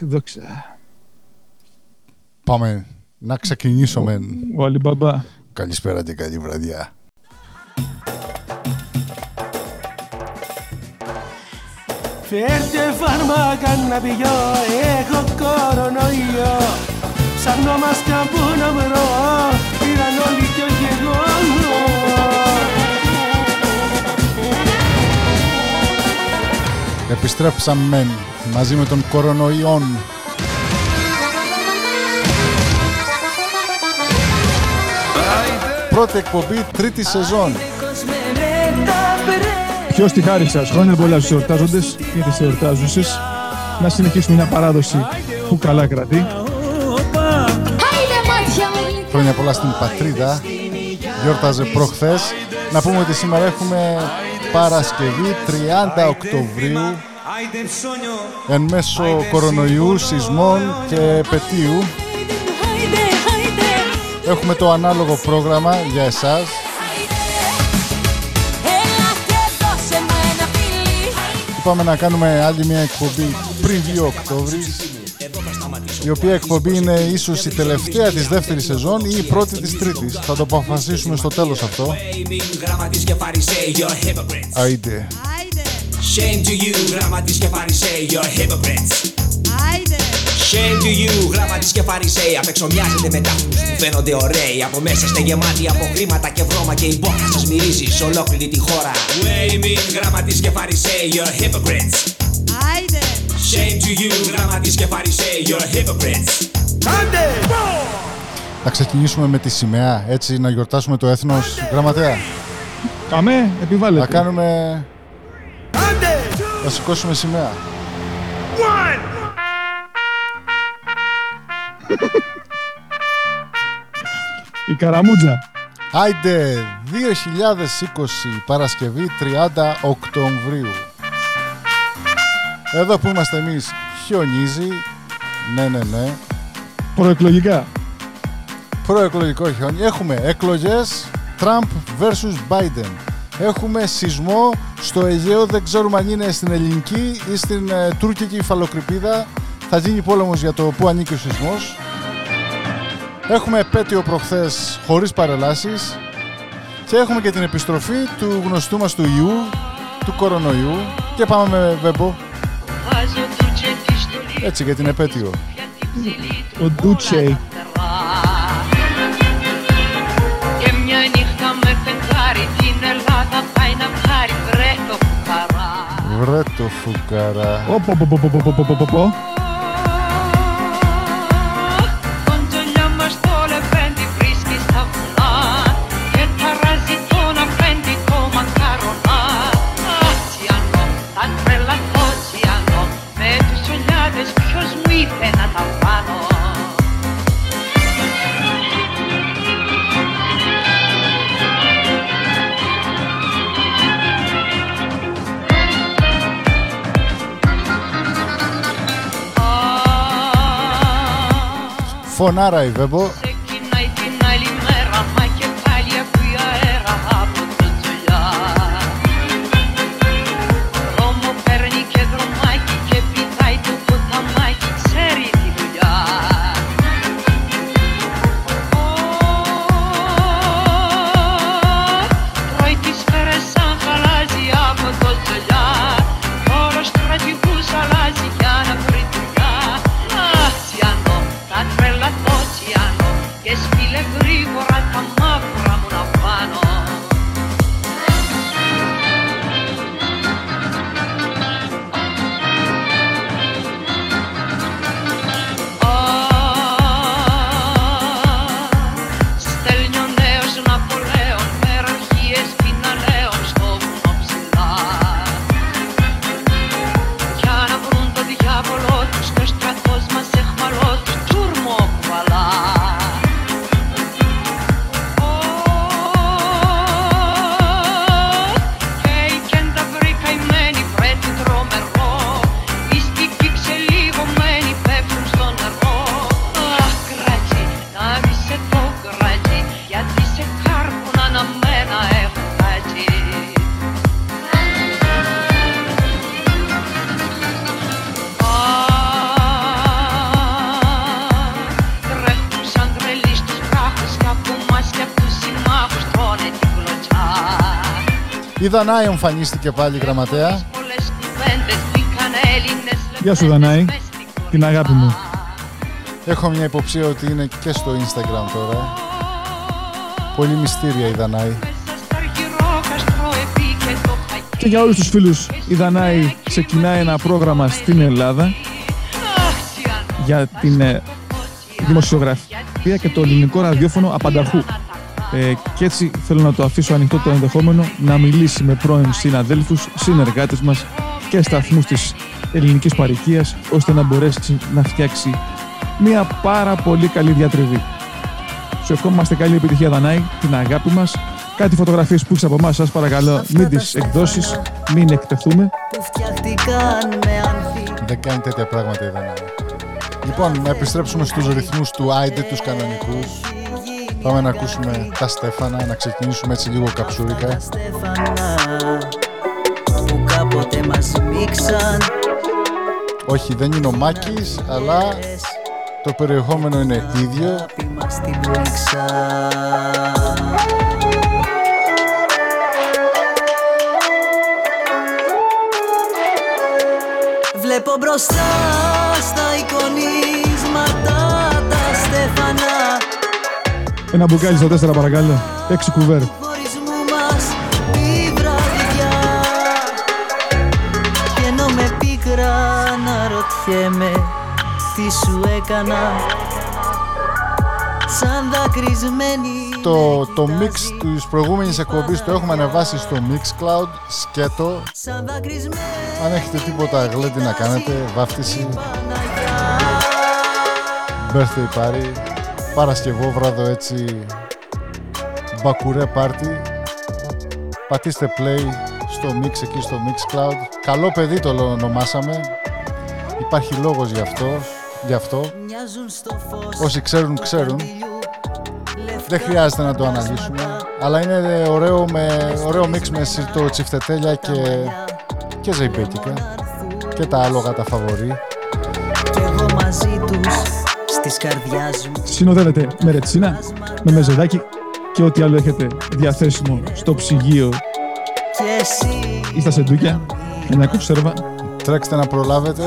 Δόξα. Πάμε να ξεκινήσουμε. Όλοι μπαμπά. Καλησπέρα και καλή βραδιά. Φέρτε φάρμακα να πηγώ, έχω κορονοϊό. Ψάχνω μάσκα που να βρω, πήραν όλοι κι όχι εγώ. Επιστρέψαμε μαζί με τον κορονοϊόν. Πρώτη εκπομπή, τρίτη σεζόν. Ποιος τη χάρη σας, χρόνια πολλά στους εορτάζοντες και τις εορτάζουσες. Να συνεχίσουμε μια παράδοση που καλά κρατεί. Χρόνια πολλά στην πατρίδα, γιόρταζε προχθές. Να πούμε ότι σήμερα έχουμε Παρασκευή 30 Οκτωβρίου, εν μέσω κορονοϊού, σεισμών και επετείου. Έχουμε το ανάλογο πρόγραμμα για εσάς. Πάμε να κάνουμε άλλη μια εκπομπή πριν 2 Οκτώβρη, η οποία εκπομπή είναι ίσως η τελευταία της δεύτερης σεζόν ή η πρώτη της τρίτης. Θα το αποφασίσουμε στο τέλος αυτό. Άιντε. Shame to you, γράμματις και φαρισαίοι. Απεξομοιάζετε με τάφους που φαίνονται ωραίοι. Από μέσα είστε γεμάτοι από χρήματα και βρώμα. Και η μπόχα σας μυρίζει σε ολόκληρη τη χώρα. Wait a minute, γράμματις και φαρισαίοι, you're hypocrites. Άιντε. Shame to you, γράμματις και φαρισαίοι, you're hypocrites. Άντε. Θα ξεκινήσουμε με τη σημαία, έτσι να γιορτάσουμε το έθνος. Γραμματέα. Καμέ, επιβάλλεται. Θα κάνουμε... Άντε. Θα σηκώσουμε σημαία. One. Η καραμούτζα. Άιντε, 2020, Παρασκευή 30 Οκτωβρίου. Εδώ που είμαστε εμείς χιονίζει. Ναι. Προεκλογικά. Προεκλογικό χιόνι. Έχουμε εκλογές Τραμπ vs Biden. Έχουμε σεισμό στο Αιγαίο. Δεν ξέρουμε αν είναι στην ελληνική ή στην τουρκική υφαλοκρηπίδα. Θα γίνει πόλεμος για το που ανήκει ο σεισμός. Έχουμε επέτειο προχθές χωρίς παρελάσεις. Και έχουμε και την επιστροφή του γνωστού μας του ιού, του κορονοϊού. Και πάμε με βέμπο. Έτσι για την επέτειο. Ο Ντούτσεϊ. Και μια νύχτα με φεγγάρι, την Ελλάδα πάει να πάρει. Βρε το φουκαρά. Πω. Φωνάρα η Βέμπο. Η Δανάη εμφανίστηκε πάλι, γραμματέα. Γεια σου Δανάη, την αγάπη μου. Έχω μια υποψία ότι είναι και στο Instagram τώρα. Πολύ μυστήρια η Δανάη. Και για όλους τους φίλους, η Δανάη ξεκινάει ένα πρόγραμμα στην Ελλάδα για την δημοσιογραφία και το ελληνικό ραδιόφωνο απανταχού. Και έτσι θέλω να το αφήσω ανοιχτό το ενδεχόμενο να μιλήσει με πρώην συναδέλφους, συνεργάτες μας και σταθμούς της ελληνικής παροικίας, ώστε να μπορέσει να φτιάξει μια πάρα πολύ καλή διατριβή. Σου ευχόμαστε καλή επιτυχία Δανάη, την αγάπη μας. Κάτι φωτογραφίες που έχεις από εμάς, σας παρακαλώ, μην τις εκδώσεις, μην εκτεθούμε. Δεν κάνει τέτοια πράγματα η Δανάη. Λοιπόν, να επιστρέψουμε στους ρυθμούς του Άιντε, τους κανονικούς. Πάμε να ακούσουμε τα Στέφανα, να ξεκινήσουμε έτσι λίγο καψούρικα. Όχι, δεν είναι ο Μάκης, αλλά το περιεχόμενο είναι ίδιο. Βλέπω μπροστά στα εικονίσματα τα στέφανα. Ένα μπουκάλι στο 4 παρακαλώ, 6 κουβέρ. Το mix της προηγούμενης εκπομπής το έχουμε ανεβάσει στο Mixcloud, σκέτο. Αν έχετε τίποτα γλέντι να κάνετε, βάφτιση, birthday party, Παρασκευό βράδο έτσι, μπακουρέ party, πατήστε play στο mix εκεί στο Mixcloud. Καλό παιδί το ονομάσαμε. Υπάρχει λόγος γι' αυτό, όσοι ξέρουν, ξέρουν. Δεν χρειάζεται να το αναλύσουμε, αλλά είναι ωραίο, ωραίο μίξ με το τσιφτετέλια και ζεϊμπέτικα και τα άλογα τα φαβορί. Συνοδεύεται με ρετσίνα, με μεζεδάκι και ό,τι άλλο έχετε διαθέσιμο στο ψυγείο ή στα σεντούκια, μια κονσέρβα. Τρέξτε να προλάβετε,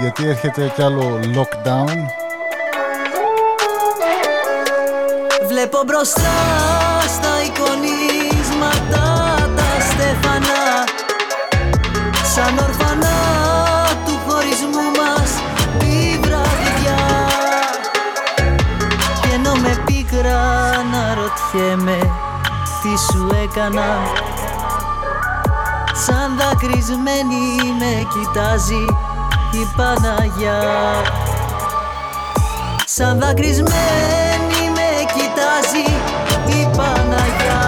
γιατί έρχεται κι άλλο lockdown. Βλέπω μπροστά στα εικονίσματα τα στέφανα, σαν ορφανά του χωρισμού μας τη βραδιά. Βγαίνω με πίκρα να ρωτιέμαι τι σου έκανα. Σαν δακρυσμένη με κοιτάζει η Παναγιά. Σαν δακρυσμένη με κοιτάζει η Παναγιά.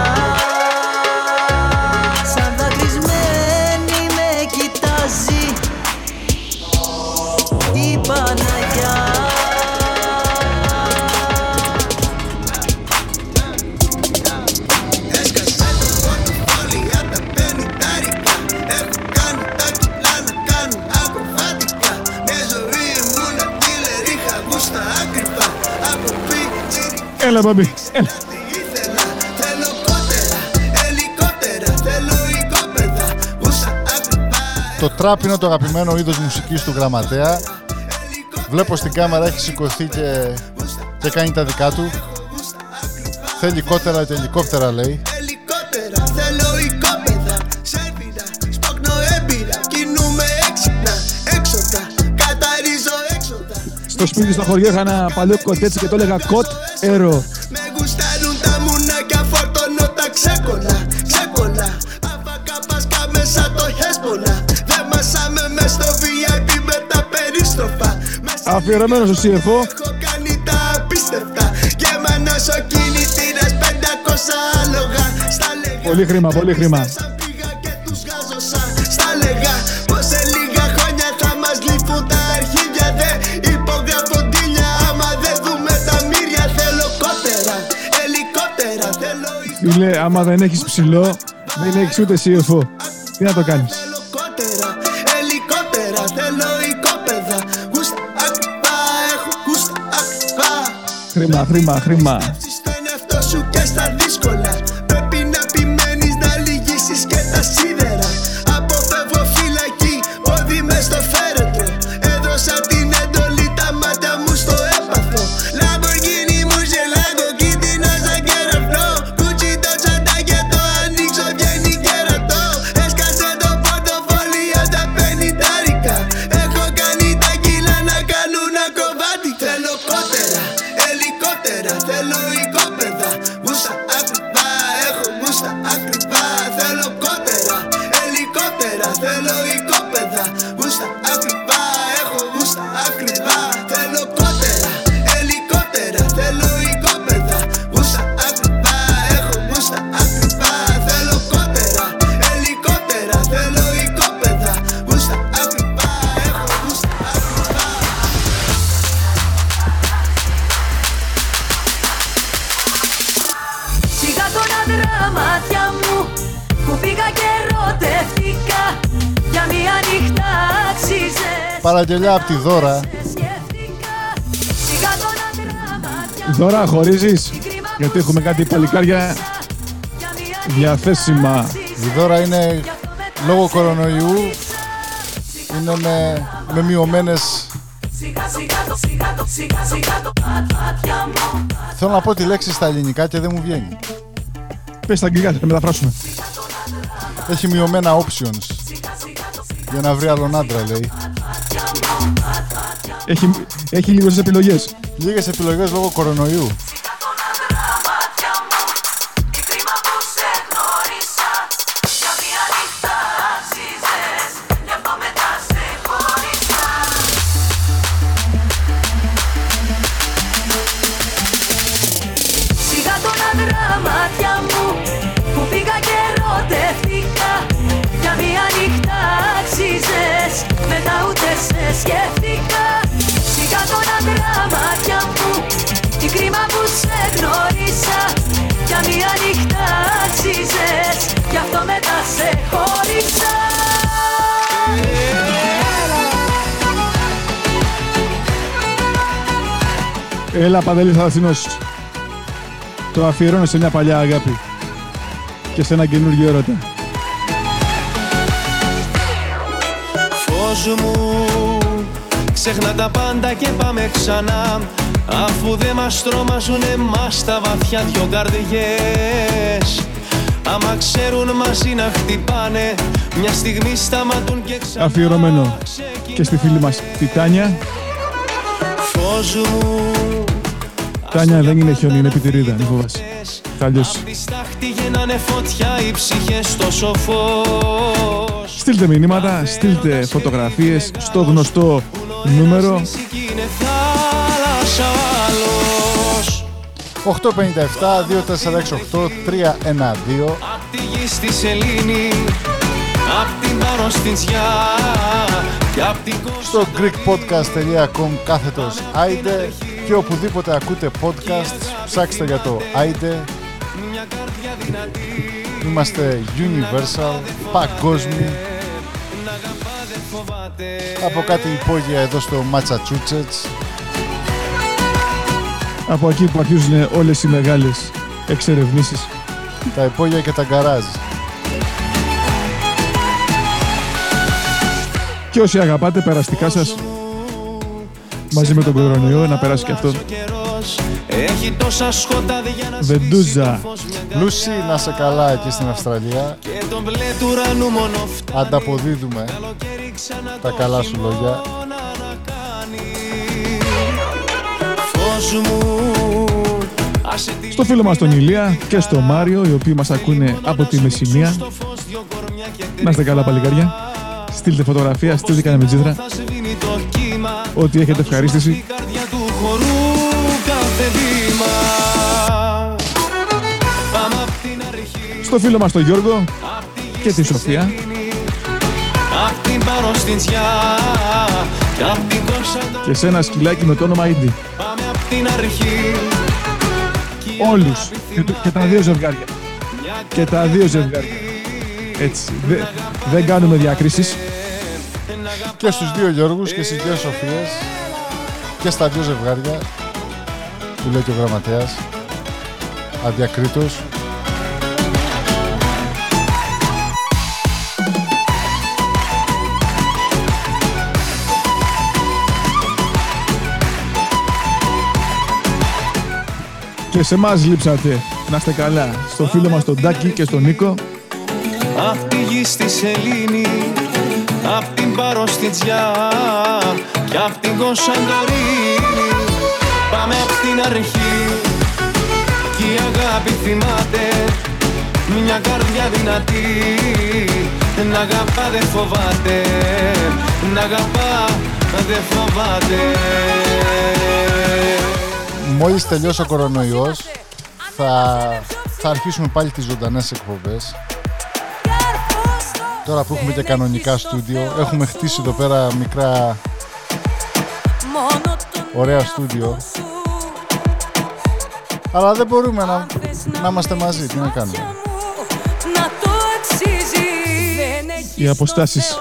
Σαν δακρυσμένη με κοιτάζει η Παναγιά. Έλα, μπαμπί, έλα. Το τραπ είναι το αγαπημένο είδος μουσικής του γραμματέα. Βλέπω στην κάμερα έχει σηκωθεί και κάνει τα δικά του. Θέλει κότερα και ελικόπτερα λέει. Στο σπίτι στο χωριό είχα ένα παλιό κοτέτσι και το έλεγα κοτ ερώ. Αφιερωμένο στο CFO. Πολύ χρήμα, πολύ χρήμα. Φίλε, άμα δεν έχεις ψηλό, δεν έχεις ούτε CFO. Τι να το κάνεις. Χρήμα, χρήμα, χρήμα. Πρέπει να επιμένεις να σίδερα. Αποφεύγω φυλακή, πόδι μες στο φέρετρο. Έδωσα την εντολή, τα μάτια μου στο έπαθο. Λαμποργκίνι μου γελάγω, κίτρινος να κεραυνώ. Κούτσι το τσαντάκι το ανοίξω, βγαίνει κερατό. Έσκασε το πορτοφόλι όταν παίρνει τάρικα. Έχω κάνει τα κιλά να κάνουν ακροβάτη. Θέλω κότερα, ελικόπτερα, θέλω οικόπεδα. Μούσα ακριβά, έχω μούσα ακριβά. Θέλω κότερα, ελικόπτερα, θέλω οικόπεδα. Μούσα ακριβά, έχω μούσα ακριβά. Θέλω κότερα, ελικόπτερα, θέλω οικόπεδα. Μούσα ακριβά, έχω μούσα ακριβά. Θέλω κότερα, ελικόπτερα, θέλω οικόπεδα. Μούσα ακριβά, έχω μούσα ακριβά. Σιγά τον άντρα μάτια μου που πήγα και ερωτεύτηκα. Για μια νύχτα άξιζες. Παραγγελιά από τη Δώρα. Δώρα, χωρίζεις? Γιατί έχουμε κάτι παλικάρια διαθέσιμα. Η Δώρα είναι λόγω κορονοϊού. Είναι με μειωμένες. Θέλω να πω τη λέξη στα ελληνικά και δεν μου βγαίνει. Πες στα αγγλικά, θα μεταφράσουμε. Έχει μειωμένα options για να βρει άλλον άντρα, λέει. Έχει λίγες επιλογές. Λίγες επιλογές λόγω κορονοϊού. Σκέφτηκα σιγά τον άντρα μάτια μου. Τι κρίμα που σε γνώρισα. Για μια νύχτα άξιζες. Γι' αυτό μετά σε χώρισα. Έλα Παντελή, θα αθηνώσεις. Το αφιερώνω σε μια παλιά αγάπη και σε ένα καινούργιο έρωτα. Φως μου, ξέχνα τα πάντα και πάμε ξανά. Αφού δε μας τρομάζουνε μας τα βαθιά δυο καρδιές. Άμα ξέρουν μαζί να χτυπάνε, μια στιγμή σταματούν και ξανά. Αφιερωμένο και στη φίλη μας Τιτάνια. Φως μου, Τάνια δεν είναι χιόνι, είναι πιτηρίδα, μην φοβάσαι. Θα λιώσει. Στείλτε μηνύματα, στείλτε φωτογραφίες στο γνωστό νούμερο 857-2468-312. Απ' τη γη στη σελήνη, απ' την Πάνο στην Σιά. Στο greekpodcast.com/Άιντε και οπουδήποτε ακούτε podcast, ψάξτε για το Άιντε. Είμαστε universal, παγκόσμιοι. Από κάτι υπόγεια εδώ στο Ματσατσούτσετς. Από εκεί που αρχίζουν όλες οι μεγάλες εξερευνήσεις. Τα υπόγεια και τα γκαράζ. Και όσοι αγαπάτε, περαστικά σας. Μαζί με τον κορονοϊό, να περάσει και αυτό. Βεντούζα, Λούσι, να σε καλά εκεί στην Αυστραλία. Ανταποδίδουμε τα καλά σου λόγια. Στο φίλο μας τον Ηλία και στο Μάριο, οι οποίοι μας ακούνε από τη Μεσσηνία. Να είστε καλά παλικάρια. Στείλτε φωτογραφία, στείλτε κανένα μετζίδρα. Ό,τι έχετε ευχαρίστηση. Στο φίλο μας τον Γιώργο και τη Σοφία. Και σε ένα σκυλάκι με το όνομα Indy. Όλους. Και τα δύο ζευγάρια. Και τα δύο ζευγάρια. Έτσι. Δεν κάνουμε διακρίσεις. Και στους δύο Γιώργους και στις δύο Σοφίες. Και στα δύο ζευγάρια. Που λέει και ο γραμματέας. Αδιακρίτως. Και σε εμάς λείψατε. Να είστε καλά. Στο φίλο μας τον Τάκη και στον Νίκο. Απ' τη γη στη σελήνη, απ' την Παροστιτζιά και απ' την Κωνσταντορίνη. Πάμε απ' την αρχή κι η αγάπη θυμάται. Μια καρδιά δυνατή, να αγαπά δεν φοβάται, να αγαπά δεν φοβάται. Μόλις τελειώσει ο κορονοϊός θα αρχίσουμε πάλι τις ζωντανές εκπομπές. Τώρα που έχουμε και κανονικά στούντιο, έχουμε χτίσει εδώ πέρα μικρά ωραία στούντιο. Αλλά δεν μπορούμε να είμαστε μαζί, τι να κάνουμε. Οι αποστάσεις.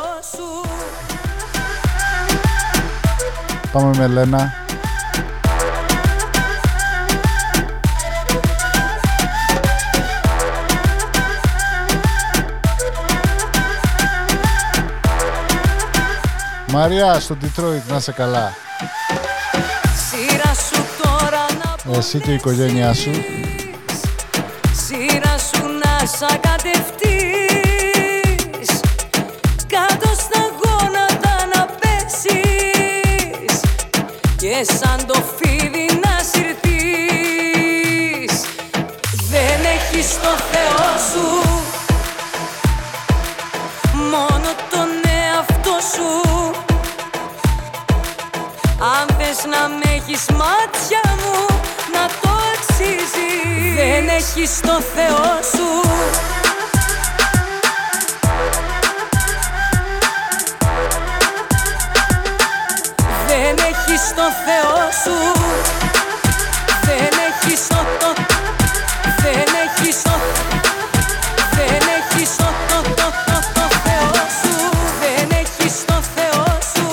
Πάμε με Λένα. Μαρία, στο Ντιτρόιτ, να είσαι καλά. Εσύ και η οικογένειά σου. Σειρά σου να σ' ακατευτείς, κάτω στα γόνατα να πέσεις και σαν το φίδι να συρθείς. Δεν έχεις το Θεό σου, μόνο τον εαυτό σου. Αν θες να με έχεις μάτια μου, να το αξίζεις. Δεν έχεις το Θεό σου. Δεν έχεις το Θεό σου. Δεν έχεις το Θεό. Δεν έχεις το Θεό. Δεν έχεις το Θεό σου. Δεν έχεις το Θεό σου.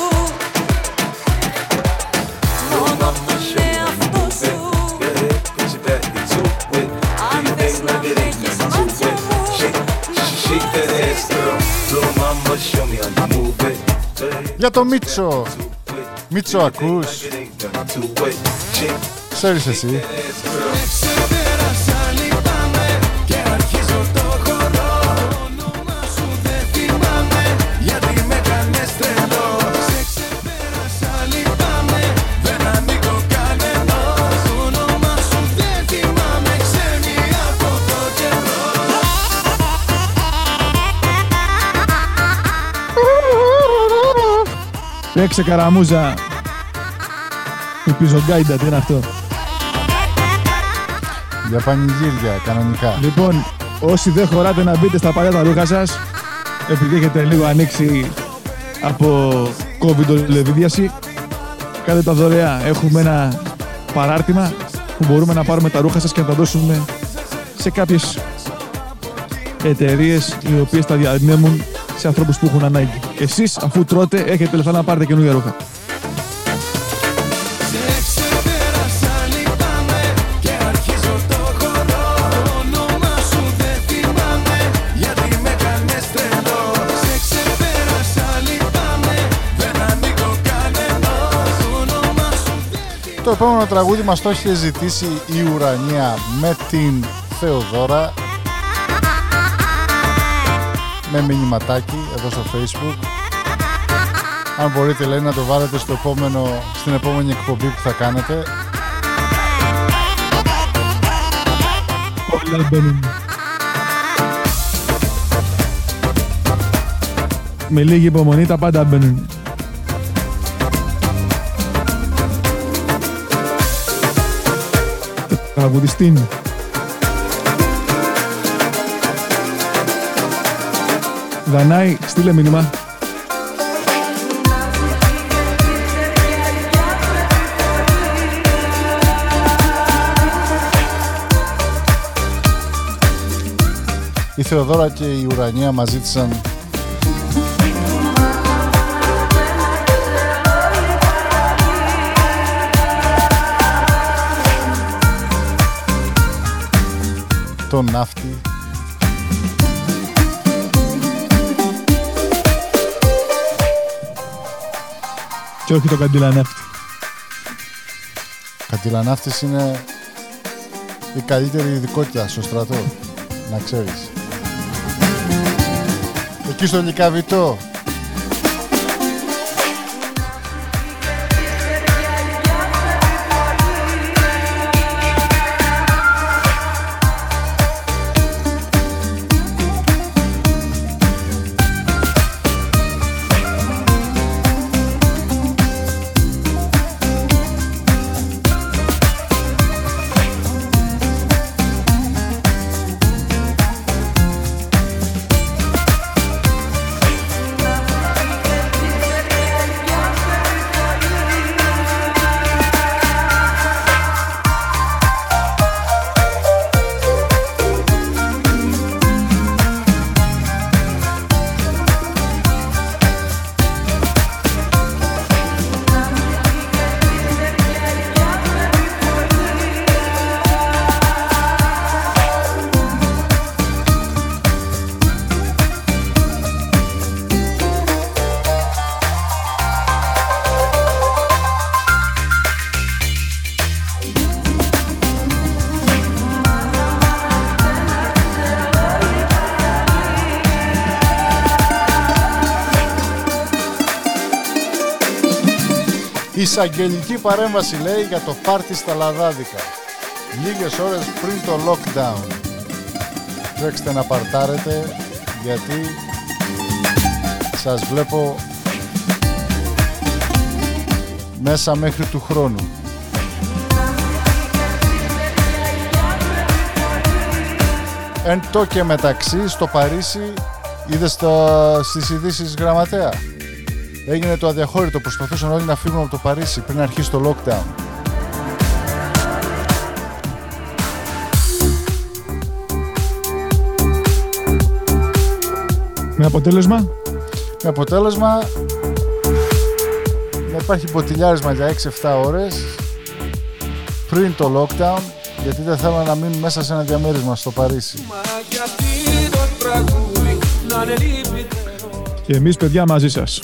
Για το Μίτσο. Μίτσο, ακούς? Ξέρεις εσύ. Παίξε καραμούζα. Η πιζογκάιντα, τι είναι αυτό? Για πανηγύρια, κανονικά. Λοιπόν, όσοι δεν χωράτε να μπείτε στα παλιά τα ρούχα σας, επειδή έχετε λίγο ανοίξει από COVID-19, κάντε τα δωρεά. Έχουμε ένα παράρτημα που μπορούμε να πάρουμε τα ρούχα σας και να τα δώσουμε σε κάποιες εταιρείες οι οποίες τα διανέμουν σε ανθρώπους που έχουν ανάγκη. Εσείς, αφού τρώτε, έχετε λεφτά να πάρετε καινούργια ρούχα. Το επόμενο τραγούδι μας το έχει ζητήσει η Ουρανία με την Θεοδώρα, με μηνυματάκι εδώ στο Facebook. Αν μπορείτε, λέει, να το βάλετε στο επόμενο, στην επόμενη εκπομπή που θα κάνετε. Όλα μπαίνουν. Με λίγη υπομονή τα πάντα μπαίνουν. Τραγουδιστήν. Δανάη, στείλε μήνυμα. Η Θεοδώρα και η Ουρανία μας ζήτησαν τον ναύτη. Και όχι το καντιλανάφτη. Καντιλανάφτης είναι η καλύτερη ειδικότητα στο στρατό, να ξέρεις. Εκεί στον Νικαβητό. Εισαγγελική παρέμβαση, λέει, για το πάρτι στα Λαδάδικα. Λίγες ώρες πριν το lockdown. Τρέξτε να παρτάρετε, γιατί σας βλέπω μέσα μέχρι του χρόνου. Εν τω και μεταξύ, στο Παρίσι, είδες στις ειδήσεις, γραμματέα. Έγινε το αδιαχώρητο, προσπαθούσαν όλοι να φύγουν από το Παρίσι πριν αρχίσει το lockdown. Με αποτέλεσμα? Με αποτέλεσμα να υπάρχει μποτιλιάρισμα για 6-7 ώρες πριν το lockdown, γιατί δεν θέλανε να μείνουν μέσα σε ένα διαμέρισμα στο Παρίσι. Και εμείς, παιδιά, μαζί σας.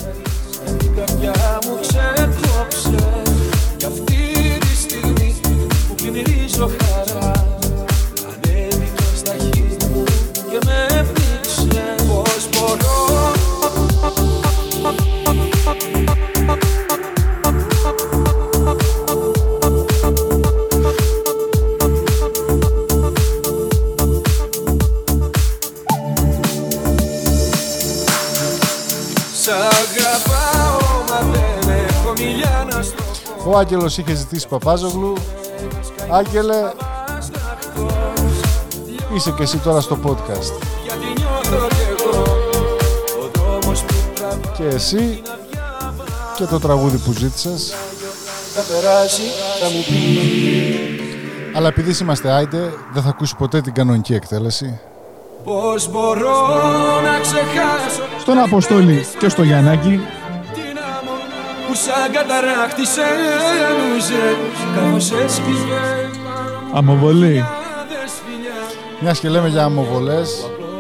Ο Άγγελος είχε ζητήσει Παπάζογλου. Άγγελε, είσαι και εσύ τώρα στο podcast. Και εσύ και το τραγούδι που ζήτησες. Αλλά επειδή είμαστε άιντε, δεν θα ακούσει ποτέ την κανονική εκτέλεση. Στον Αποστόλη και στο Γιαννάκη. Αμοβολή. Μιας και λέμε για αμοβολές,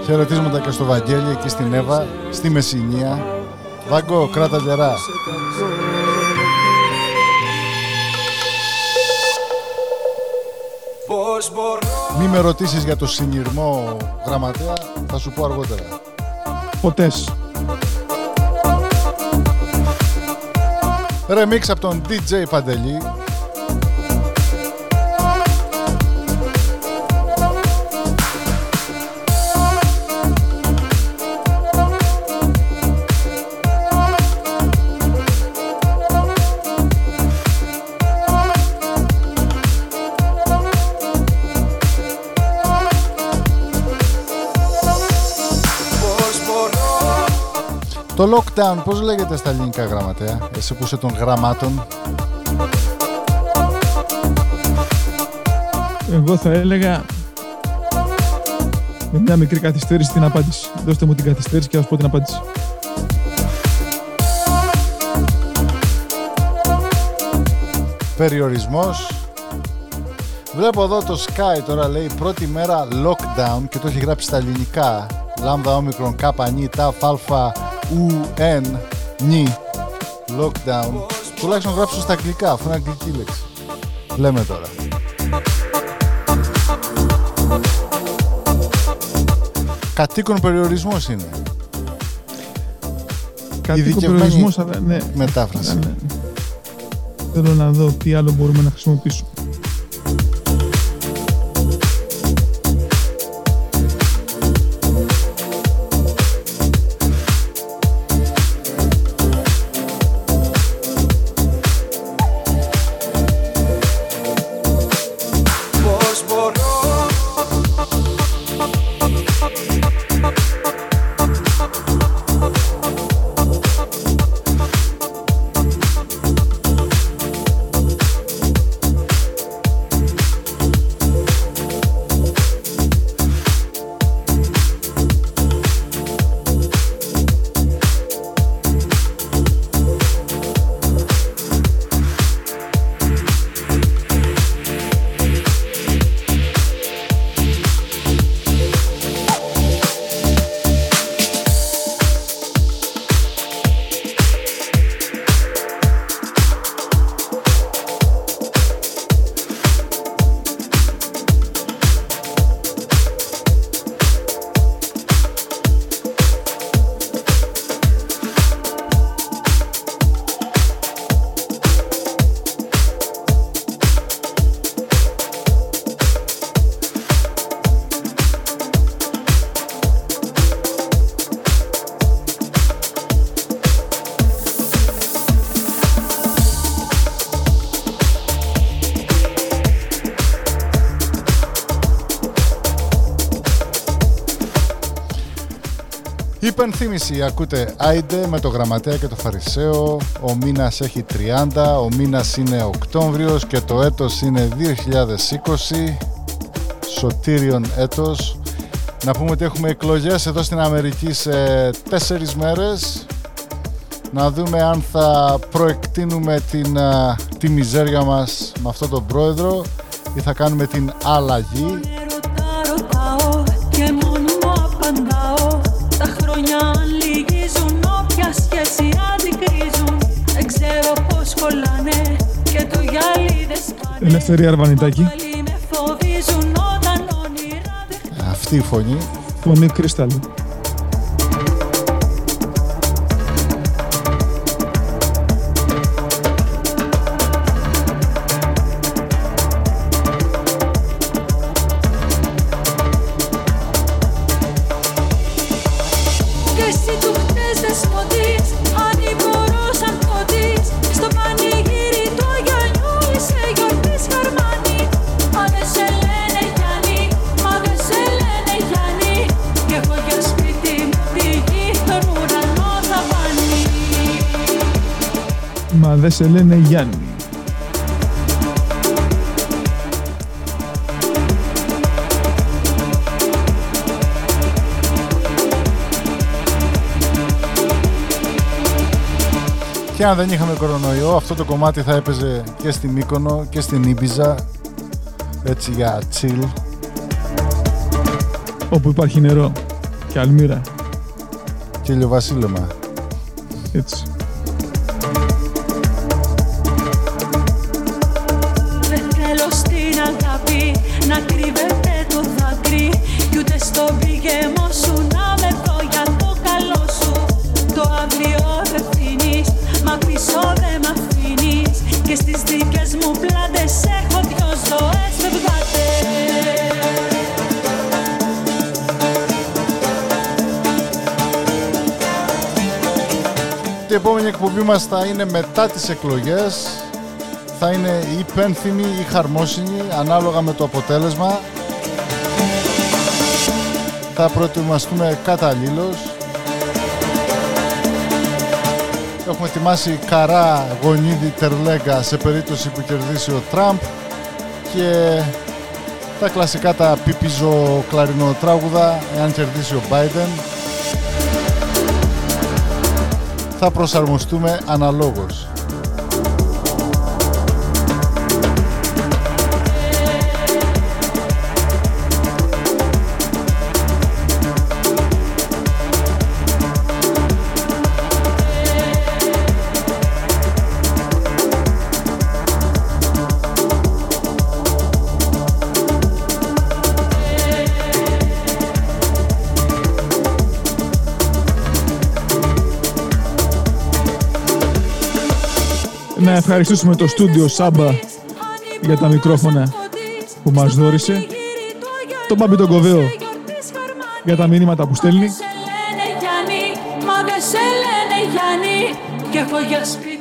χαιρετίσματα και στο Βαγγέλη, εκεί στην Εύα, στη Μεσσηνία. Βάγκο, κράτα γερά. Μη με ρωτήσεις για το συνειρμό, γραμματέα, θα σου πω αργότερα. Ποτές. Remix από τον DJ Παντελή. Το lockdown πώς λέγεται στα ελληνικά, γραμματέα, εσύ που είσαι των γραμμάτων? Εγώ θα έλεγα με μια μικρή καθυστέρηση την απάντηση. Δώστε μου την καθυστέρηση και θα σας πω την απάντηση. Περιορισμός. Βλέπω εδώ το Sky τώρα, λέει, πρώτη μέρα lockdown και το έχει γράψει στα ελληνικά. Λάμδα, όμικρον, κάπα, νι, ταφ, αλφα, UN, νι, lockdown. Τουλάχιστον γράψω στα αγγλικά, αφού είναι αγγλική λέξη. Λέμε τώρα. Κατοίκον περιορισμός είναι. Κατοίκον περιορισμός, αλλά ναι. Μετάφραση. Ναι. Θέλω να δω τι άλλο μπορούμε να χρησιμοποιήσουμε. Υπενθύμηση, ακούτε Άιντε με το Γραμματέα και το Φαρισαίο. Ο μήνας έχει 30, ο μήνας είναι Οκτώβριος και το έτος είναι 2020, σωτήριον έτος. Να πούμε ότι έχουμε εκλογές εδώ στην Αμερική σε 4 μέρες. Να δούμε αν θα προεκτείνουμε τη μιζέρια μας με αυτόν τον πρόεδρο ή θα κάνουμε την αλλαγή. Ελευθερία Αρβανιτάκη. Αυτή η φωνή. Φωνή κρυστάλλου. Δεν σε λένε Γιάννη. Και αν δεν είχαμε κορονοϊό, αυτό το κομμάτι θα έπαιζε και στη Μύκονο και στην Ήμπιζα, έτσι για chill. Όπου υπάρχει νερό και αλμύρα. Και ηλιοβασίλεμα. Έτσι. Η επόμενη εκπομπή μας θα είναι μετά τις εκλογές, θα είναι η πένθυμη ή χαρμόσυνη ανάλογα με το αποτέλεσμα. Θα προετοιμαστούμε καταλήλως. Έχουμε ετοιμάσει καρά γονίδι τερλέγκα σε περίπτωση που κερδίσει ο Τραμπ και τα κλασικά τα πιπιζο κλαρινό τράγουδα εάν κερδίσει ο Biden. Θα προσαρμοστούμε αναλόγως. να ευχαριστήσουμε το στούντιο Σάμπα για τα μικρόφωνα που μας δώρισε, τον Πάπη τον Κοβέο για τα μηνύματα που στέλνει.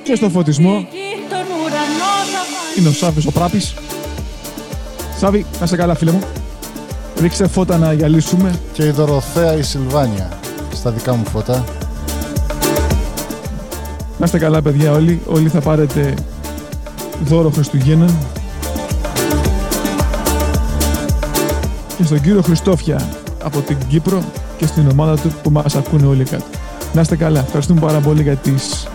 Και στο φωτισμό είναι ο Σάβης ο Πράπης. Σάβη, να είσαι καλά φίλε μου. Ρίξε φώτα να γυαλίσουμε. Και η Δωροθέα η Σιλβάνια στα δικά μου φώτα. Να είστε καλά παιδιά όλοι. Όλοι θα πάρετε δώρο Χριστουγέννων. Και στον κύριο Χριστόφια από την Κύπρο και στην ομάδα του που μας ακούνε όλοι κάτω. Να είστε καλά. Ευχαριστούμε πάρα πολύ για τις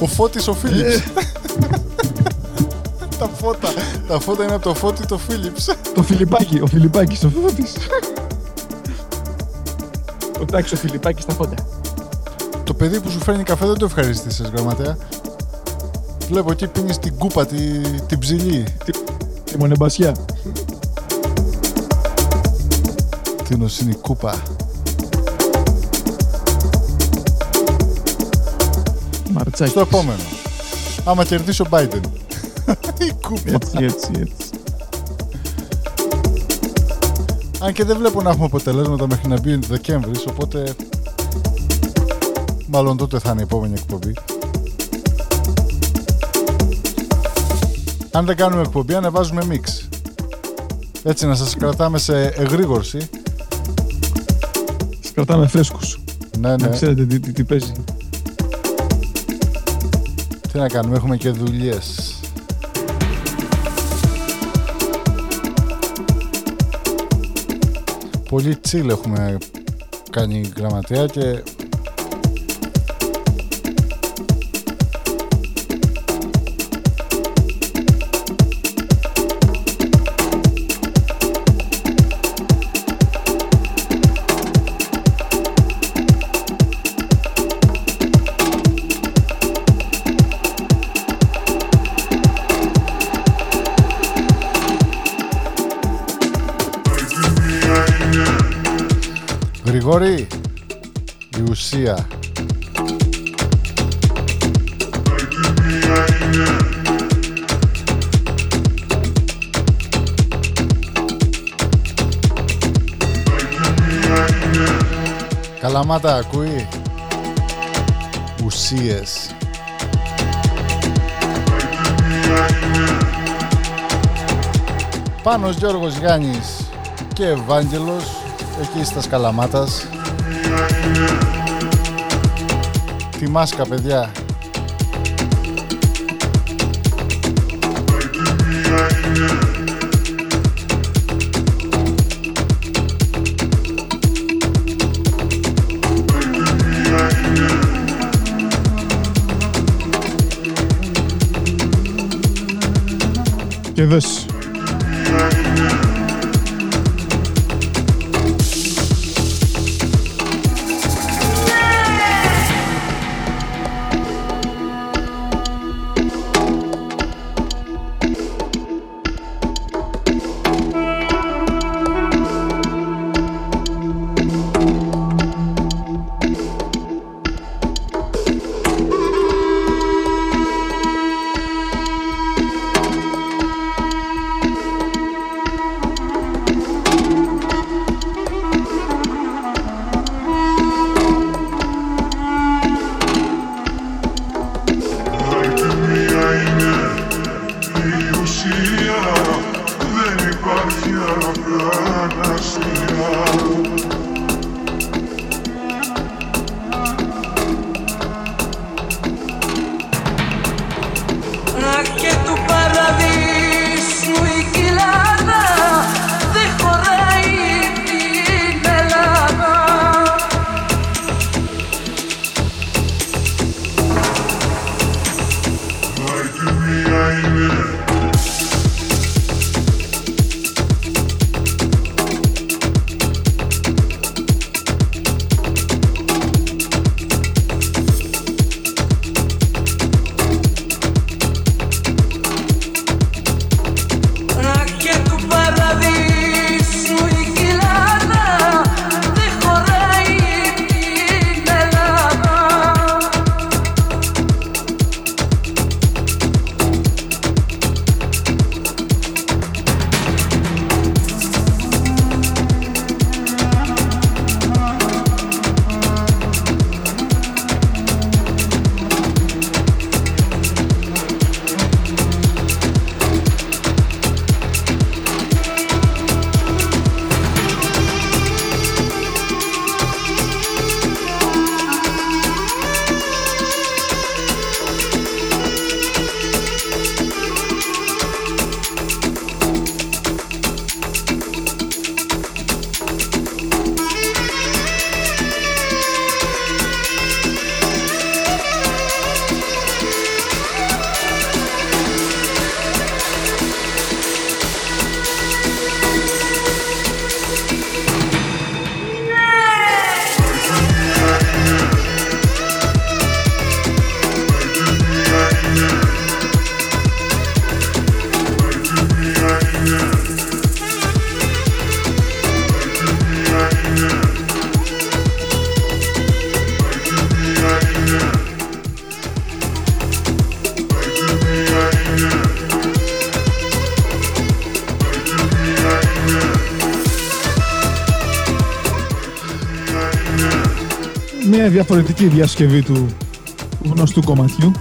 ο Φώτης ο Φίλιπς. Τα φώτα είναι από το Φώτη το Φίλιπς. Το Φιλιππάκι, ο Φιλιππάκης ο Φώτης. Ο Τάκης ο Φιλιππάκης στα φώτα. Το παιδί που σου φέρνει καφέ δεν το ευχαρίστησες γραμματέα. Βλέπω εκεί πίνεις την κούπα, την ψηλή. Τη μονεμπασιά. Την οσύνη κούπα. Μαρτσάκης. Στο επόμενο. Άμα κερδίσει ο Biden. Η κούπα. Έτσι. Αν και δεν βλέπω να έχουμε αποτελέσματα μέχρι να μπει Δεκέμβρης, οπότε μάλλον τότε θα είναι η επόμενη εκπομπή. Αν δεν κάνουμε εκπομπή, ανεβάζουμε μίξ. Έτσι να σας κρατάμε σε εγρήγορση. Σας κρατάμε φρέσκους. Ναι. Να ξέρετε τι παίζει. Τι να κάνουμε, έχουμε και δουλειές. Πολύ chill έχουμε κάνει γραμματεία και Γρηγόρη, η ουσία. Καλαμάτα, ακούει. Ουσίες. Πάνος, Γιώργος, Γιάννης και Ευάγγελος. Εκεί στα Σκαλαμάτας. Τη μάσκα, παιδιά. Και δες. είναι διαφορετική η διασκευή του γνωστού κομματιού.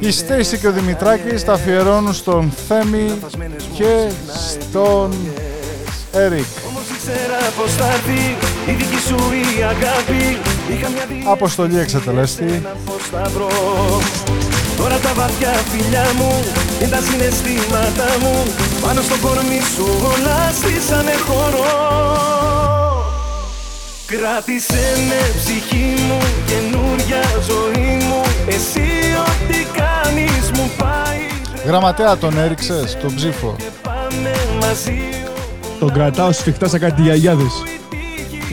Η Στέση και ο Δημητράκης τα αφιερώνουν στον Θέμη και στον Ερικ. Αποστολή εξετελέστη. Τώρα τα βαθιά φιλιά μου είναι τα συναισθήματα μου. Πάνω στο κορμί σου όλα στήσανε χώρο. Κράτησε με ψυχή μου, καινούρια ζωή μου. Εσύ ό,τι κάνεις μου πάει. Γραμματέα τον έριξες, τον ψήφο. Τον κρατάω σφιχτά σαν κάτι γιαγιάδες.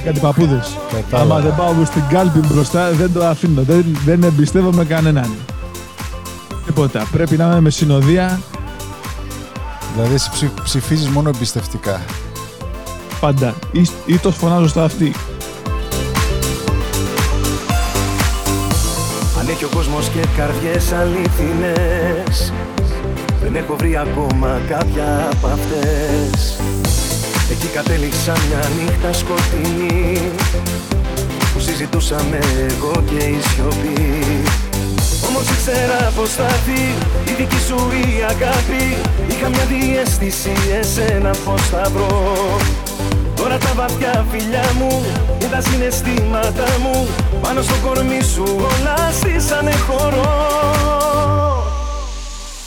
Κάτι παππούδες. Άμα δεν πάω στην κάλπη μπροστά δεν το αφήνω. Δεν εμπιστεύομαι κανέναν. Τίποτα. Πρέπει να είμαι με συνοδεία. Δηλαδή εσύ ψηφίζεις μόνο εμπιστευτικά. Πάντα. Ή το φωνάζω στα αυτή. Έχει ο κόσμος και καρδιές αληθινές. Δεν έχω βρει ακόμα κάποια από αυτές. Εκεί κατέληξα μια νύχτα σκοτεινή που συζητούσαμε εγώ και η σιωπή. Όμως ήξερα πως θα έρθει η δική σου η αγάπη. Είχα μια διαίσθηση εσένα πως θα βρω. Τώρα τα βαθιά φιλιά μου και τα συναισθήματα μου. Πάνω στο κορμί σου όλα στήσανε χώρο.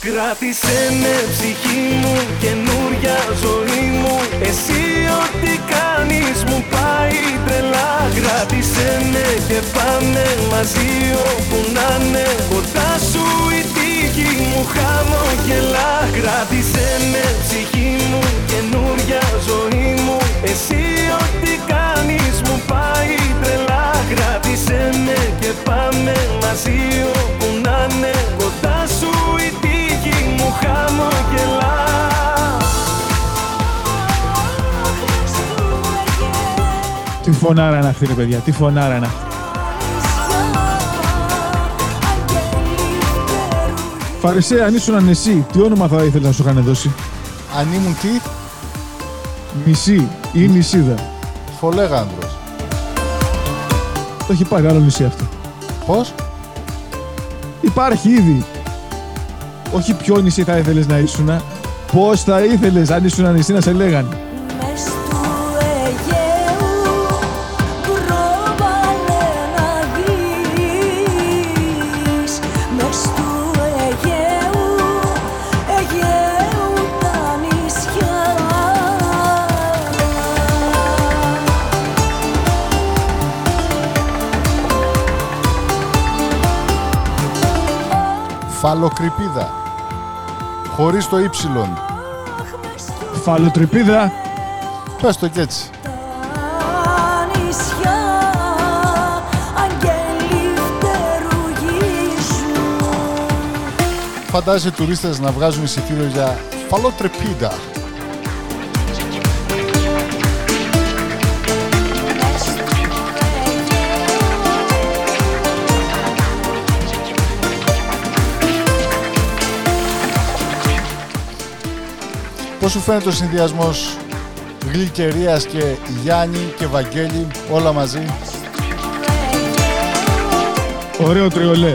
Κράτησε με ψυχή μου, καινούρια ζωή μου. Εσύ ό,τι κάνεις μου πάει τρελά. Κράτησε με και πάμε μαζί όπου να είναι. Κοντά σου η τύχη μου χαμογελά. Κράτησε με ψυχή μου, καινούρια ζωή μου. Εσύ ό,τι κάνεις μου πάει τρελά. Κράτησε με και πάμε μαζί όπου να είναι. Κοντά σου η τύχη μου χαμογελά. Τι φωνάρα είναι αυτή ρε παιδιά, τι φωνάρα είναι αυτή. Φαρισαία, αν ήσουν εσύ, τι όνομα θα ήθελες να σου είχαν δώσει. Αν ήμουν τι. Μισή ή νησίδα. Φολέγανδρος. Το έχει πάει άλλο νησί αυτό. Πώς? Υπάρχει ήδη. Όχι ποιο νησί θα ήθελες να ήσουν. Πώς θα ήθελες αν ήσουν νησί να σε λέγανε. Φαλοκρηπίδα. Χωρίς το ύψιλον. Φαλοτρυπίδα. Πες το κι έτσι. Φαντάζεσαι τουρίστες να βγάζουν εισιτήριο για φαλοτρυπίδα. Πώς σου φαίνεται ο συνδυασμός Γλυκερίας και Γιάννη και Βαγγέλη όλα μαζί. Ωραίο τριολέ.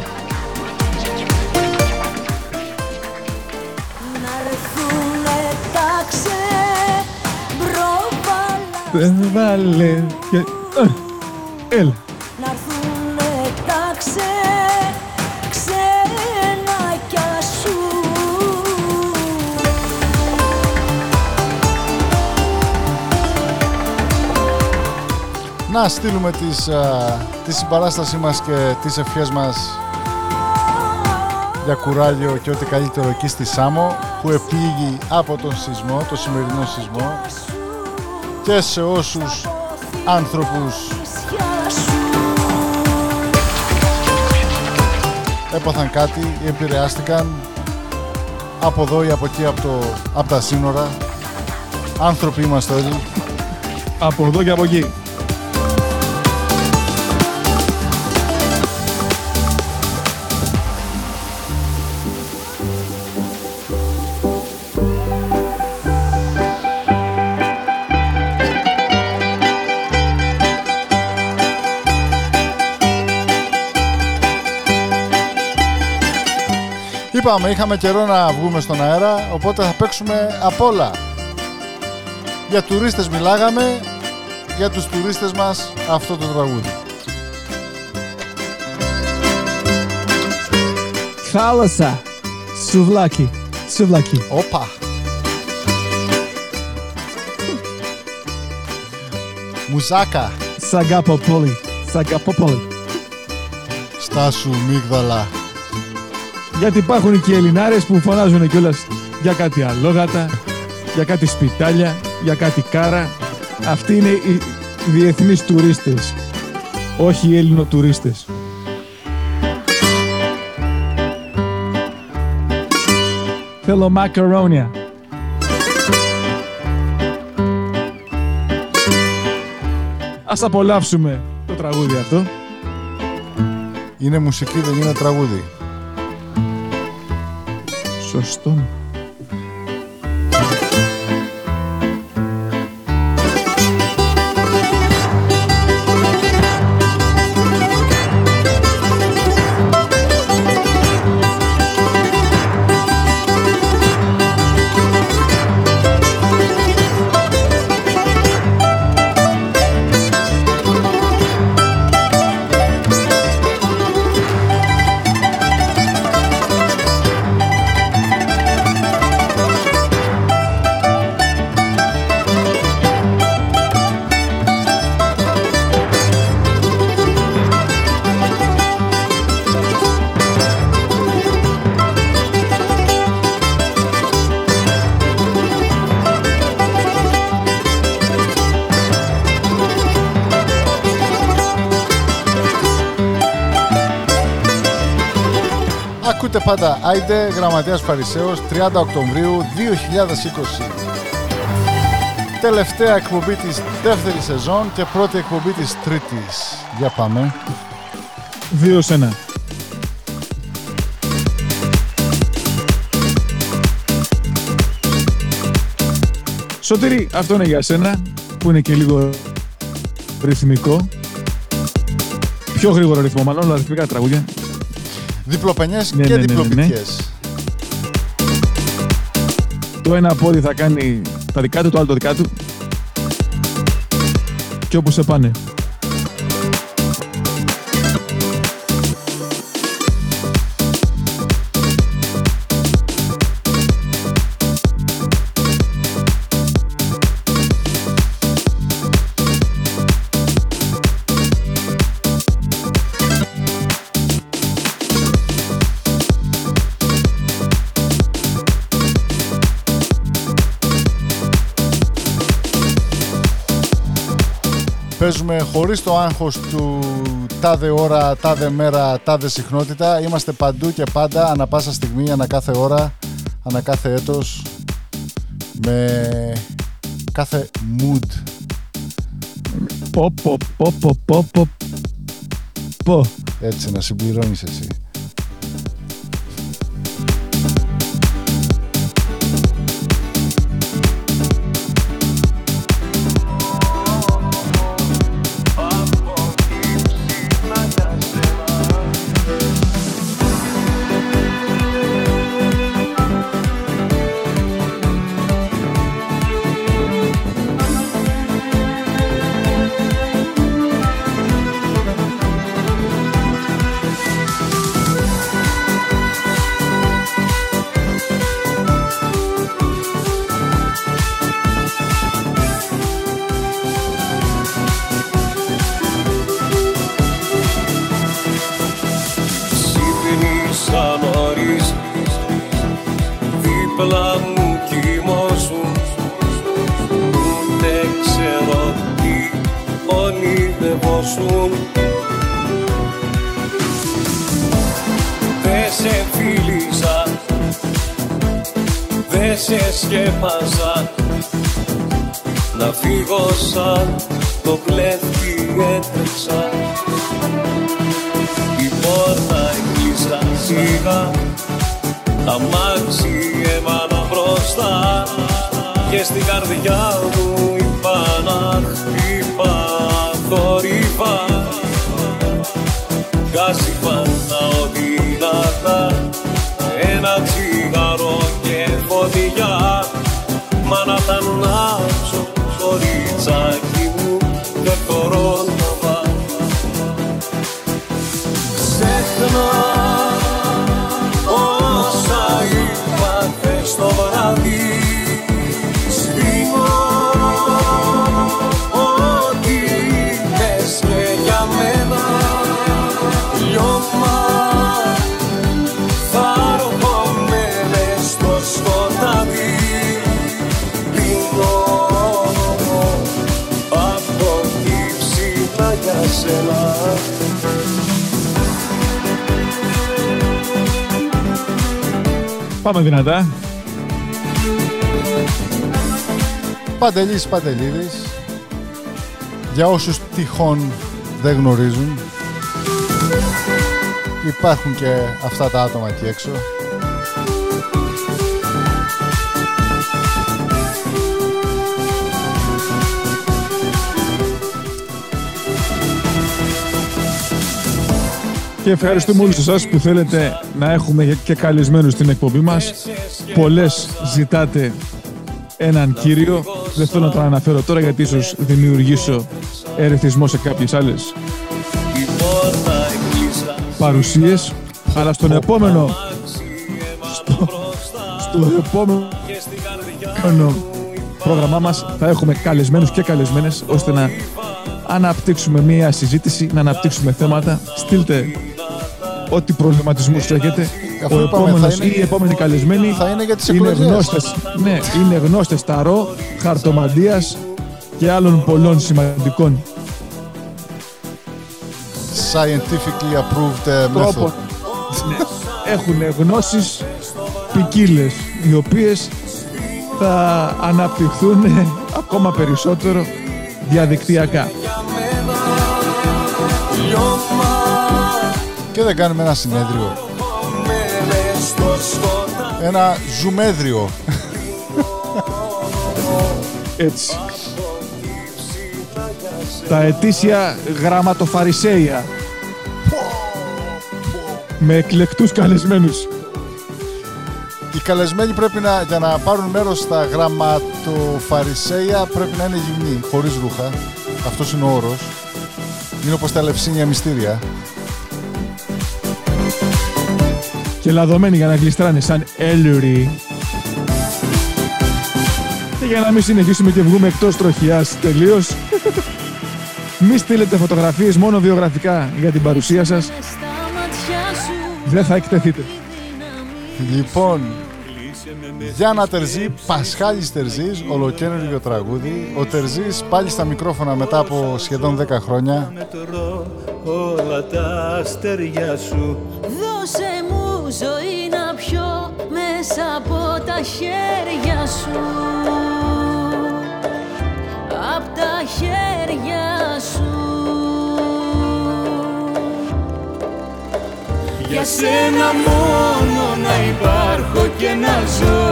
Δεν βάλε. Έλα. Να έρθουνε τα ξενάκια σου. Να στείλουμε τη συμπαράστασή μας και τις ευχές μας για κουράγιο και ό,τι καλύτερο εκεί στη Σάμο, που επλήγει από τον σεισμό, το σημερινό σεισμό, και σε όσους άνθρωπους έπαθαν κάτι ή επηρεάστηκαν από εδώ ή από εκεί, από τα σύνορα. Άνθρωποι είμαστε όλοι. Από εδώ και από εκεί. Είχαμε καιρό να βγούμε στον αέρα, οπότε θα παίξουμε απ' όλα. Για τουρίστες μιλάγαμε, για τους τουρίστες μας αυτό το τραγούδι. Θάλασσα, σουβλάκι, σουβλάκι. Όπα. Μουζάκα. Σ' αγαπώ πολύ, σ' αγαπώ πολύ. Στάσου μίγδαλα. Γιατί υπάρχουν και οι Ελληνάρες που φωνάζουν κιόλας για κάτι αλόγατα, για κάτι σπιτάλια, για κάτι κάρα. Αυτοί είναι οι διεθνείς τουρίστες, όχι οι Ελληνοτουρίστες. Θέλω μακαρόνια. Ας απολαύσουμε το τραγούδι αυτό. Είναι μουσική, δεν είναι τραγούδι. Σωστό. Πάντα Άιντε, Γραμματέας Παρισαίος, 30 Οκτωβρίου 2020. Τελευταία εκπομπή της δεύτερης σεζόν και πρώτη εκπομπή της τρίτης. Για πάμε. 2-1. Σωτήρη, αυτό είναι για σένα, που είναι και λίγο ρυθμικό. Πιο γρήγορο ρυθμό, μάλλον, αλλά ρυθμικά τραγούδια. Διπλοπενιές και διπλοπιτιές. Το ένα πόδι θα κάνει τα δικά του, το άλλο τα δικά του. Και όπου σε πάνε. Παίζουμε χωρίς το άγχος του τάδε ώρα, τάδε μέρα, τάδε συχνότητα. Είμαστε παντού και πάντα, ανά πάσα στιγμή, ανά κάθε ώρα, ανά κάθε έτος, με κάθε mood. Πο. Έτσι, να συμπληρώνεις εσύ. σε σκέπαζα, να φύγω σαν το κλέφτη έτρεξα. Η πόρτα έκλεισα σιγά, αμάξι έβαλα μπροστά και στην καρδιά μου είπα να χτύπα θόρυβα. Κάσιφα τα οδυνατά, ένα τσιγάρο και φωτιά, μα να τα ανάψω στο ριτσάκι μου και το ρόλοβα. Ξέχνω όσα είπα θες το βράδυ, σβήνω ό,τι θες και για μένα, λιώμα θαρωμένες στο σκοτάδι. Πίνω από τη ψηλά για σένα. Πάμε δυνατά. Παντελής Παντελίδης, για όσους τυχόν δεν γνωρίζουν, υπάρχουν και αυτά τα άτομα εκεί έξω. Και ευχαριστούμε όλους εσάς που θέλετε να έχουμε και καλεσμένους στην εκπομπή μας. Πολλές ζητάτε έναν κύριο. Δεν θέλω να τον αναφέρω τώρα γιατί ίσως δημιουργήσω ερεθισμό σε κάποιες άλλες παρουσίες. Αλλά στον επόμενο πρόγραμμά μας θα έχουμε καλεσμένους και καλεσμένες ώστε να αναπτύξουμε μία συζήτηση, να αναπτύξουμε θέματα. Στείλτε ό,τι προβληματισμούς έχετε. Ο επόμενος ή οι επόμενοι καλεσμένοι είναι γνώστες, ναι, είναι γνώστες ταρό, χαρτομαντίας και άλλων πολλών σημαντικών scientifically approved method. Ναι, έχουν γνώσεις ποικίλες οι οποίες θα αναπτυχθούν ακόμα περισσότερο διαδικτυακά. Και δεν κάνουμε ένα συνέδριο, ένα ζουμέδριο. Έτσι. Τα ετήσια γραμματοφαρισαία με εκλεκτούς καλεσμένους. Οι καλεσμένοι πρέπει να, για να πάρουν μέρος στα γραμματοφαρισαία, πρέπει να είναι γυμνοί, χωρίς ρούχα. Αυτός είναι ο όρος. Είναι όπως τα λευσίνια μυστήρια. Και λαδωμένοι για να γλιστράνε σαν έλουροι. Και για να μην συνεχίσουμε και βγούμε εκτός τροχιάς τελείως, μη στείλετε φωτογραφίες, μόνο βιογραφικά για την παρουσία σας. Δεν θα εκτεθείτε. Λοιπόν, Γιάννα Τερζή, Πασχάλης Τερζής, ολοκαίνουργιο τραγούδι. Ο Τερζής πάλι στα μικρόφωνα μετά από σχεδόν 10 χρόνια. Όλα τα αστέρια σου, δώσε μου ζωή να πιω μέσα από τα χέρια σου, απ' τα χέρια σου. Για σένα μόνο να υπάρχω και να ζω,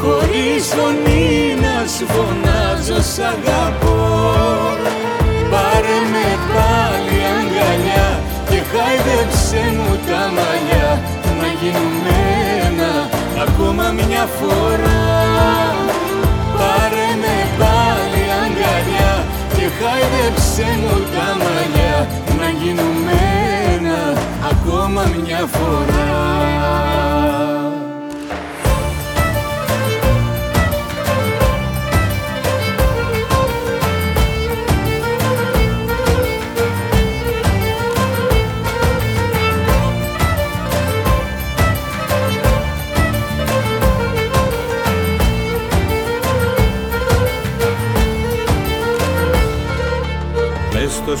χωρίς φωνή να σου φωνάζω σ' αγαπώ. Πάρε με πάλι αγκαλιά και χάιδεψε μου τα μαλλιά, να γίνουμε ένα ακόμα μια φορά. Πάρε με πάλι αγκαλιά και χάιδεψε μου τα μαλλιά, να γίνουμε ένα ακόμα μια φορά. Στο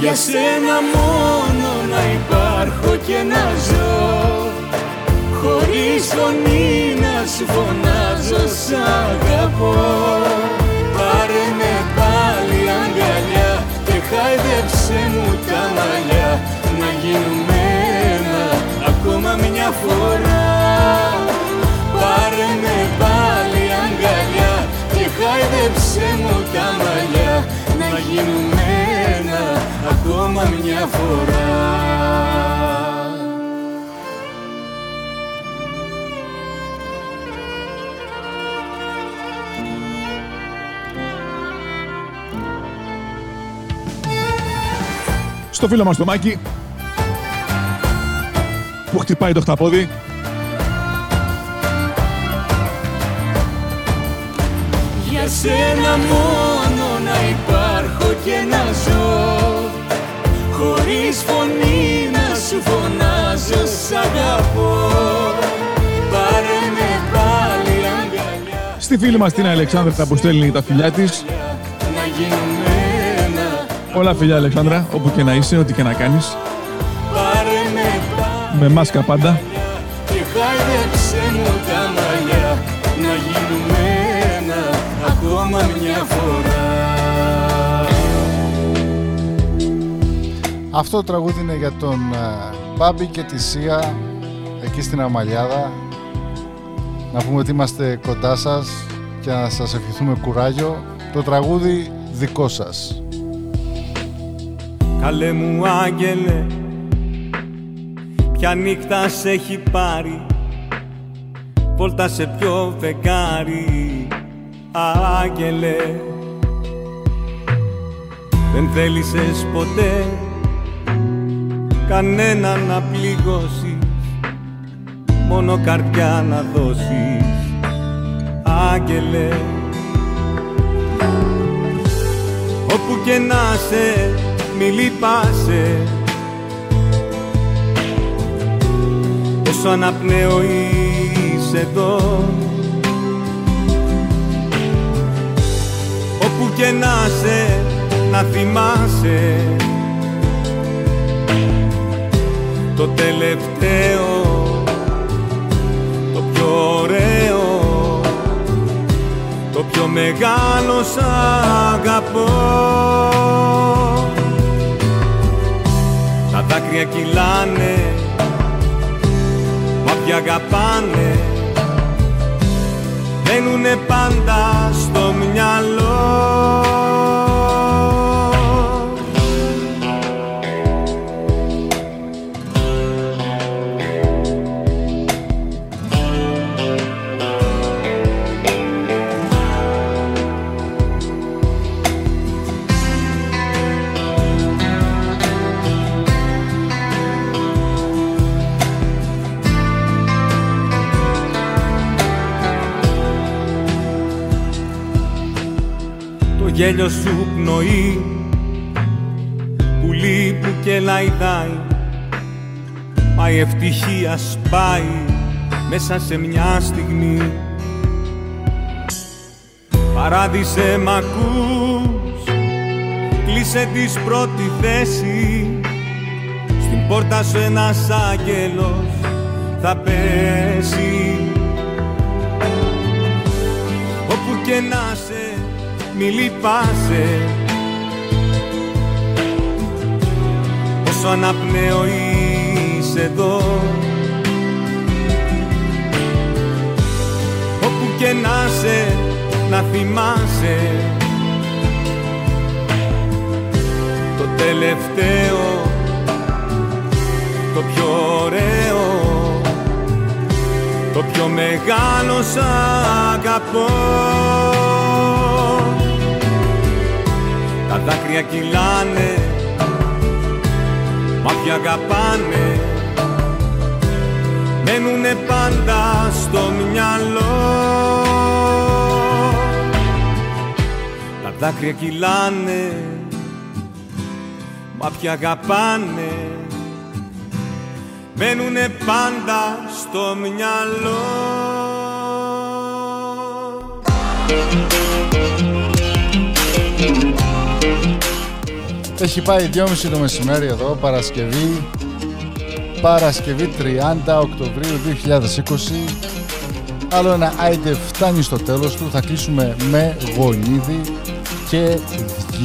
Για σένα μόνο να υπάρχω και να ζω, χωρίς φωνή να σου φωνάζω σ' αγαπώ. Πάρε με πάλι αγκαλιά και χάιδεψε μου τα μαλλιά, να γίνουμε ένα ακόμα μια φορά. Πάρε με πάλι αγκαλιά και χάιδεψε μου τα μαλλιά, να γίνουμε ένα ακόμα μια φορά. Στο φίλο μας το Μάκη που χτυπάει το χταπόδι. Για σένα μόνο να υπάρχω και να ζω, χωρίς φωνή να σου φωνάζω σ' αγαπώ. Πάρε με πάλι αγκαλιά. Στη φίλη μας την Αλεξάνδρα που στέλνει τα φιλιά της. Πολλά φιλιά Αλεξάνδρα, όπου και να είσαι, ό,τι και να κάνεις. Με μάσκα πάντα. Και χάιδεψε μου τα μαλλιά, να γίνουμε ένα ακόμα μια φορά. Αυτό το τραγούδι είναι για τον Μπάμπη και τη Σία, εκεί στην Αμαλιάδα. Να πούμε ότι είμαστε κοντά σας και να σας ευχηθούμε κουράγιο. Το τραγούδι δικό σας. Καλέ μου άγγελε, ποια νύχτα σε έχει πάρει, βόλτα σε ποιο φεγγάρι, άγγελε. Δεν θέλησες ποτέ κανένα να πληγώσεις, μόνο καρδιά να δώσεις, άγγελε. Όπου και να σε, μη λυπάσαι, όσο αναπνέω είσαι εδώ. Όπου και να σε, να θυμάσαι το τελευταίο, το πιο ωραίο, το πιο μεγάλο σ' αγαπώ. Τα δάκρυα κυλάνε, μ' όποιοι αγαπάνε, μένουνε πάντα στο μυαλό. Γέλιο σου πνοή, πουλί που και λαϊδάει, μα η ευτυχία σπάει μέσα σε μια στιγμή. Παράδεισε μ' ακούς, κλείσε της πρώτη θέση, στην πόρτα σου ένας άγγελος θα πέσει. Όπου και να σε, μη λυπάσαι, όσο αναπνέω είσαι εδώ. Όπου και να σε, να θυμάσαι το τελευταίο, το πιο ωραίο, το πιο μεγάλο σ' αγαπώ. τα δάκρυα κυλάνε, μάτια αγαπάνε, μένουνε πάντα στο μυαλό. Τα δάκρυα κυλάνε, μάτια αγαπάνε, μένουνε πάντα στο μυαλό. Έχει πάει 2.30 το μεσημέρι εδώ, Παρασκευή 30 Οκτωβρίου 2020. Άλλο ένα άιντε φτάνει στο τέλος του. Θα κλείσουμε με γονίδι και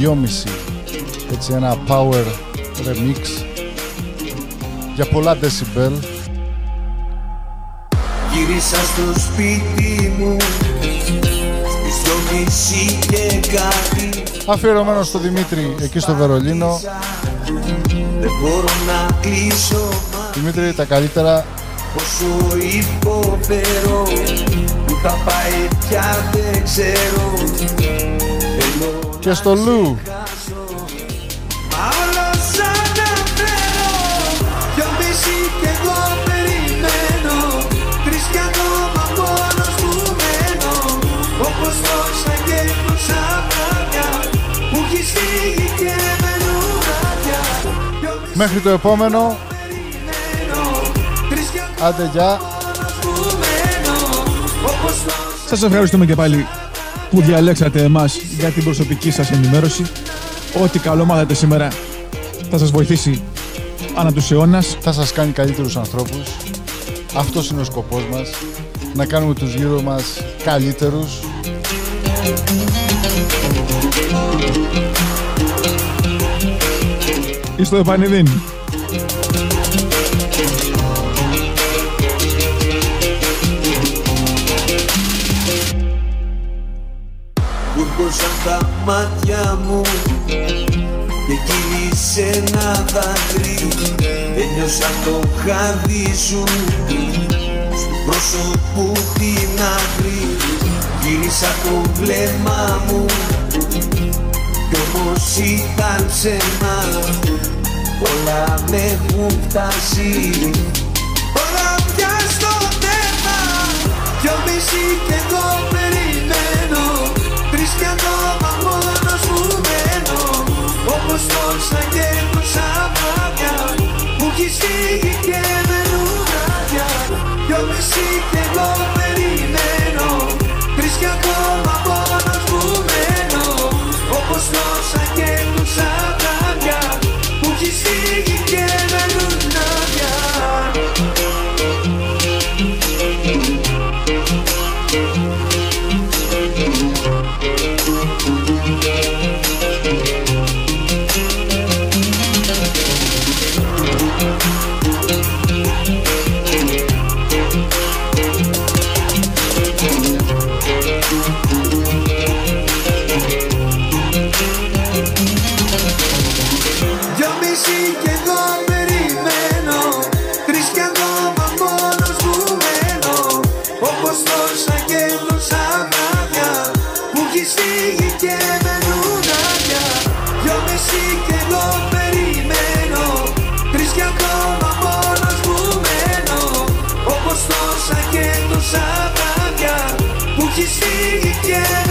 2.30. Έτσι ένα power remix για πολλά decibel. Γύρισα στο σπίτι μου. Αφιερωμένο στο Δημήτρη εκεί στο Βερολίνο. Δημήτρη, τα καλύτερα. Πόσο υποφέρω που θα πάει πια δεν ξέρω. Και στο Λου. Μέχρι το επόμενο, άντε γεια. Σας ευχαριστούμε και πάλι που διαλέξατε εμάς για την προσωπική σας ενημέρωση. Ό,τι καλό μάθατε σήμερα θα σας βοηθήσει ανά τους αιώνας. Θα σας κάνει καλύτερους ανθρώπους. Αυτός είναι ο σκοπός μας. Να κάνουμε τους γύρω μας καλύτερους. Εις το επανειδήν. Κουρκώσαν τα μάτια μου και κύλησε ένα δάκρυ. Ένιωσα το χάδι σου στο πρόσωπο την άκρη. Γύρισα το βλέμμα μου κι όμως ήταν ψέμα. Όλα με έχουν φτάσει, όλα πια στο θέμα. Δυο μισή κι εγώ περιμένω, τρεις κι ακόμα μόνος μου μένω. Όπως τόσα και τόσα μάτια μου έχεις φύγει και μένουν άδεια. Δυο μισή κι εγώ περιμένω, τρεις κι ακόμα μόνος μου μένω. Όπως τόσα και τόσα μάτια που έχεις φύγει και μένουν άδεια. Yeah.